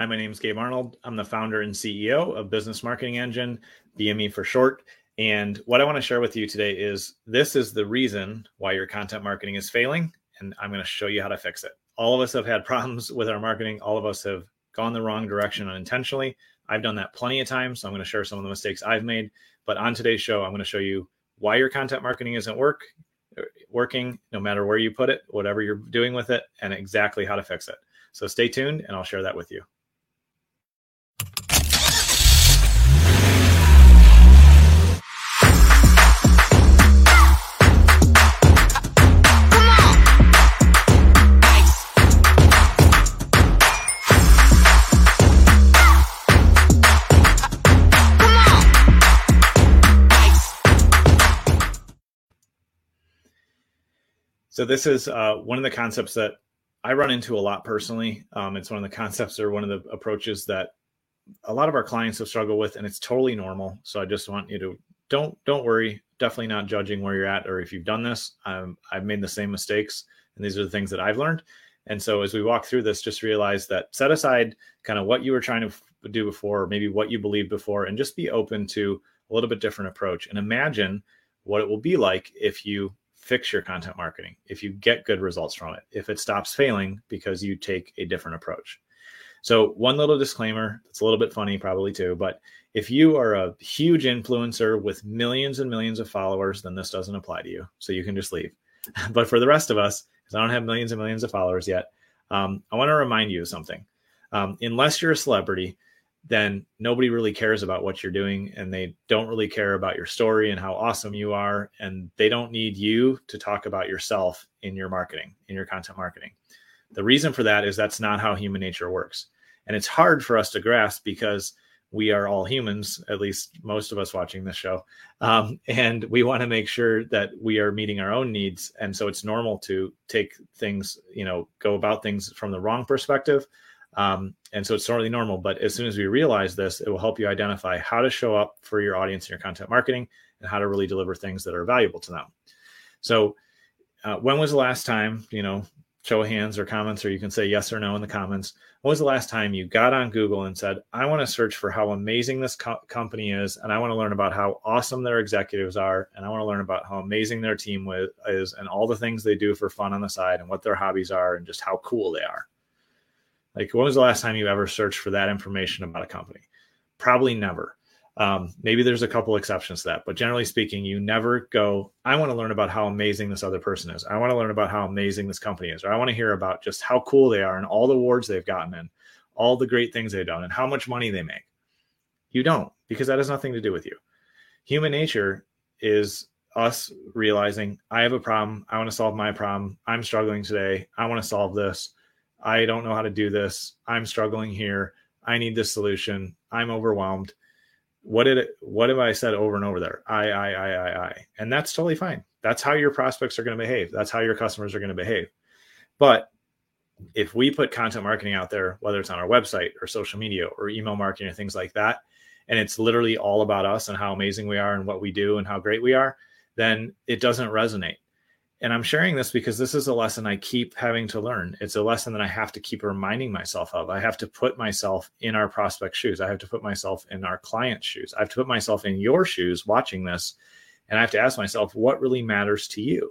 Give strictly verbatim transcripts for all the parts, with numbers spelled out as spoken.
Hi, my name is Gabe Arnold. I'm the founder and C E O of Business Marketing Engine, B M E for short. And what I want to share with you today is this is the reason why your content marketing is failing. And I'm going to show you how to fix it. All of us have had problems with our marketing. All of us have gone the wrong direction unintentionally. I've done that plenty of times. So I'm going to share some of the mistakes I've made. But on today's show, I'm going to show you why your content marketing isn't work, working, no matter where you put it, whatever you're doing with it, and exactly how to fix it. So stay tuned and I'll share that with you. So this is uh, one of the concepts that I run into a lot personally. Um, it's one of the concepts or one of the approaches that a lot of our clients have struggled with, and it's totally normal. So I just want you to don't don't worry. Definitely not judging where you're at or if you've done this. Um, I've made the same mistakes, and these are the things that I've learned. And so as we walk through this, just realize that set aside kind of what you were trying to do before, or maybe what you believed before, and just be open to a little bit different approach. And imagine what it will be like if you fix your content marketing, if you get good results from it, if it stops failing because you take a different approach. So one little disclaimer, it's a little bit funny probably too, but if you are a huge influencer with millions and millions of followers, then this doesn't apply to you. So you can just leave. But for the rest of us, because I don't have millions and millions of followers yet, um, I want to remind you of something. Um, unless you're a celebrity, then nobody really cares about what you're doing, and they don't really care about your story and how awesome you are. And they don't need you to talk about yourself in your marketing, in your content marketing. The reason for that is that's not how human nature works. And it's hard for us to grasp because we are all humans, at least most of us watching this show. Um, and we want to make sure that we are meeting our own needs. And so it's normal to take things, you know, go about things from the wrong perspective. Um, and so it's totally normal, but as soon as we realize this, it will help you identify how to show up for your audience in your content marketing and how to really deliver things that are valuable to them. So, uh, when was the last time, you know, show of hands or comments, or you can say yes or no in the comments. When was the last time you got on Google and said, I want to search for how amazing this co- company is. And I want to learn about how awesome their executives are. And I want to learn about how amazing their team with, is and all the things they do for fun on the side and what their hobbies are and just how cool they are. Like, when was the last time you ever searched for that information about a company? Probably never. Um, maybe there's a couple exceptions to that, but generally speaking, you never go, I want to learn about how amazing this other person is. I want to learn about how amazing this company is, or I want to hear about just how cool they are and all the awards they've gotten and all the great things they've done and how much money they make. You don't, because that has nothing to do with you. Human nature is us realizing I have a problem. I want to solve my problem. I'm struggling today. I want to solve this. I don't know how to do this. I'm struggling here. I need this solution. I'm overwhelmed. What did it, what have I said over and over there? I, I, I, I, I. And that's totally fine. That's how your prospects are going to behave. That's how your customers are going to behave. But if we put content marketing out there, whether it's on our website or social media or email marketing or things like that, and it's literally all about us and how amazing we are and what we do and how great we are, then it doesn't resonate. And I'm sharing this because this is a lesson I keep having to learn. It's a lesson that I have to keep reminding myself of. I have to put myself in our prospect's shoes. I have to put myself in our client's shoes. I have to put myself in your shoes watching this. And I have to ask myself, what really matters to you?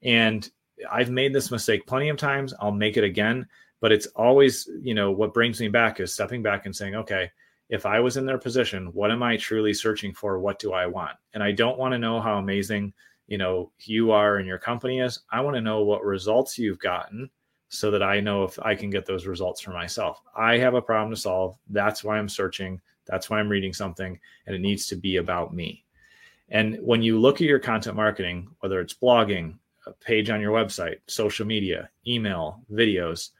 And I've made this mistake plenty of times. I'll make it again. But it's always, you know, what brings me back is stepping back and saying, okay, if I was in their position, what am I truly searching for? What do I want? And I don't want to know how amazing you know, you are and your company is. I want to know what results you've gotten so that I know if I can get those results for myself. I have a problem to solve. That's why I'm searching. That's why I'm reading something, and it needs to be about me. And when you look at your content marketing, whether it's blogging, a page on your website, social media, email, videos,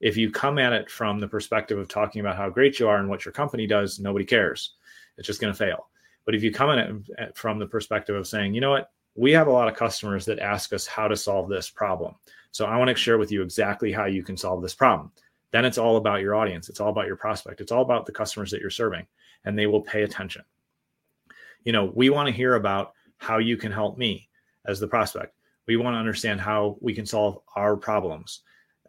if you come at it from the perspective of talking about how great you are and what your company does, nobody cares. It's just going to fail. But if you come at it from the perspective of saying, you know what, we have a lot of customers that ask us how to solve this problem. So I want to share with you exactly how you can solve this problem. Then it's all about your audience. It's all about your prospect. It's all about the customers that you're serving, and they will pay attention. You know, we want to hear about how you can help me as the prospect. We want to understand how we can solve our problems.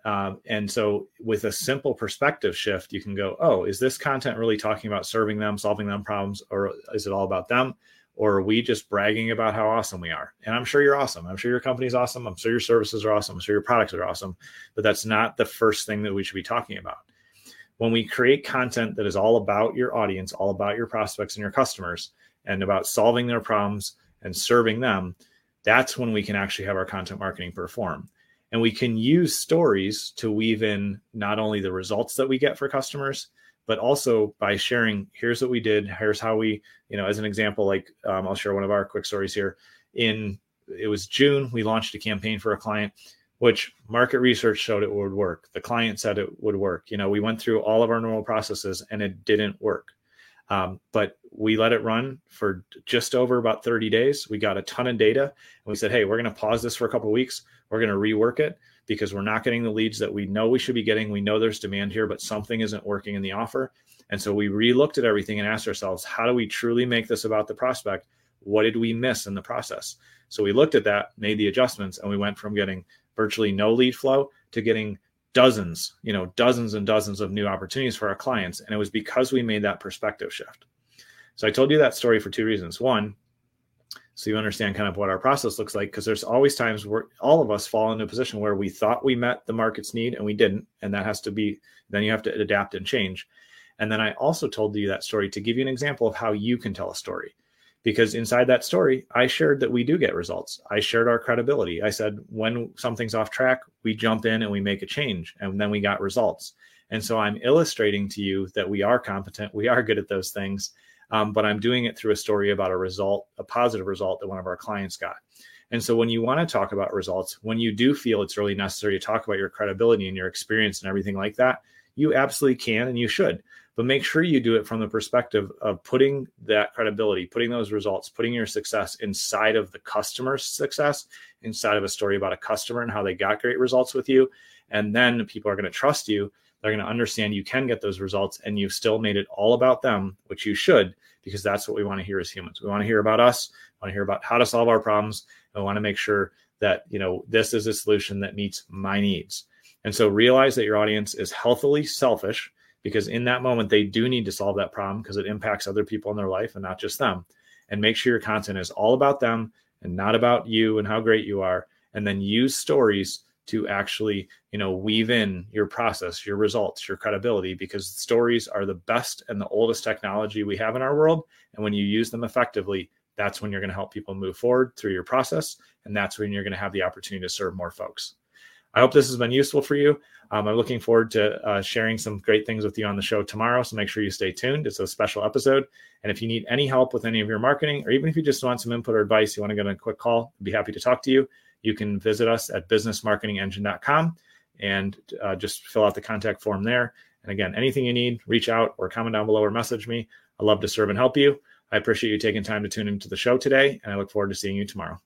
Um, and so with a simple perspective shift, you can go, oh, is this content really talking about serving them, solving them problems, or is it all about them? Or are we just bragging about how awesome we are? And I'm sure you're awesome. I'm sure your company's awesome. I'm sure your services are awesome. I'm sure your products are awesome. But that's not the first thing that we should be talking about. When we create content that is all about your audience, all about your prospects and your customers, and about solving their problems and serving them, that's when we can actually have our content marketing perform. And we can use stories to weave in not only the results that we get for customers, but also by sharing, here's what we did, here's how we, you know, as an example, like um, I'll share one of our quick stories here. In, it was June, we launched a campaign for a client, which market research showed it would work. The client said it would work. You know, we went through all of our normal processes and it didn't work. Um, but we let it run for just over about thirty days. We got a ton of data and we said, hey, we're going to pause this for a couple of weeks. We're going to rework it because we're not getting the leads that we know we should be getting. We know there's demand here, but something isn't working in the offer. And so we relooked at everything and asked ourselves, how do we truly make this about the prospect? What did we miss in the process? So we looked at that, made the adjustments, and we went from getting virtually no lead flow to getting dozens, you know, dozens and dozens of new opportunities for our clients. And it was because we made that perspective shift. So I told you that story for two reasons. One, so you understand kind of what our process looks like, because there's always times where all of us fall into a position where we thought we met the market's need and we didn't. And that has to be, then you have to adapt and change. And then I also told you that story to give you an example of how you can tell a story. Because inside that story, I shared that we do get results. I shared our credibility. I said, when something's off track, we jump in and we make a change. And then we got results. And so I'm illustrating to you that we are competent. We are good at those things. Um, but I'm doing it through a story about a result, a positive result that one of our clients got. And so when you want to talk about results, when you do feel it's really necessary to talk about your credibility and your experience and everything like that, you absolutely can and you should. But make sure you do it from the perspective of putting that credibility, putting those results, putting your success inside of the customer's success, inside of a story about a customer and how they got great results with you. And then people are going to trust you. They're going to understand you can get those results and you've still made it all about them, which you should, because that's what we want to hear as humans. We want to hear about us, we want to hear about how to solve our problems. And we want to make sure that, you know, this is a solution that meets my needs. And so realize that your audience is healthily selfish, because in that moment, they do need to solve that problem because it impacts other people in their life and not just them. And make sure your content is all about them and not about you and how great you are. And then use stories to actually, you know, weave in your process, your results, your credibility, because stories are the best and the oldest technology we have in our world. And when you use them effectively, that's when you're going to help people move forward through your process. And that's when you're going to have the opportunity to serve more folks. I hope this has been useful for you. Um, I'm looking forward to uh, sharing some great things with you on the show tomorrow. So make sure you stay tuned. It's a special episode. And if you need any help with any of your marketing, or even if you just want some input or advice, you want to get a quick call, I'd be happy to talk to you. You can visit us at business marketing engine dot com and uh, just fill out the contact form there. And again, anything you need, reach out or comment down below or message me. I'd love to serve and help you. I appreciate you taking time to tune into the show today, and I look forward to seeing you tomorrow.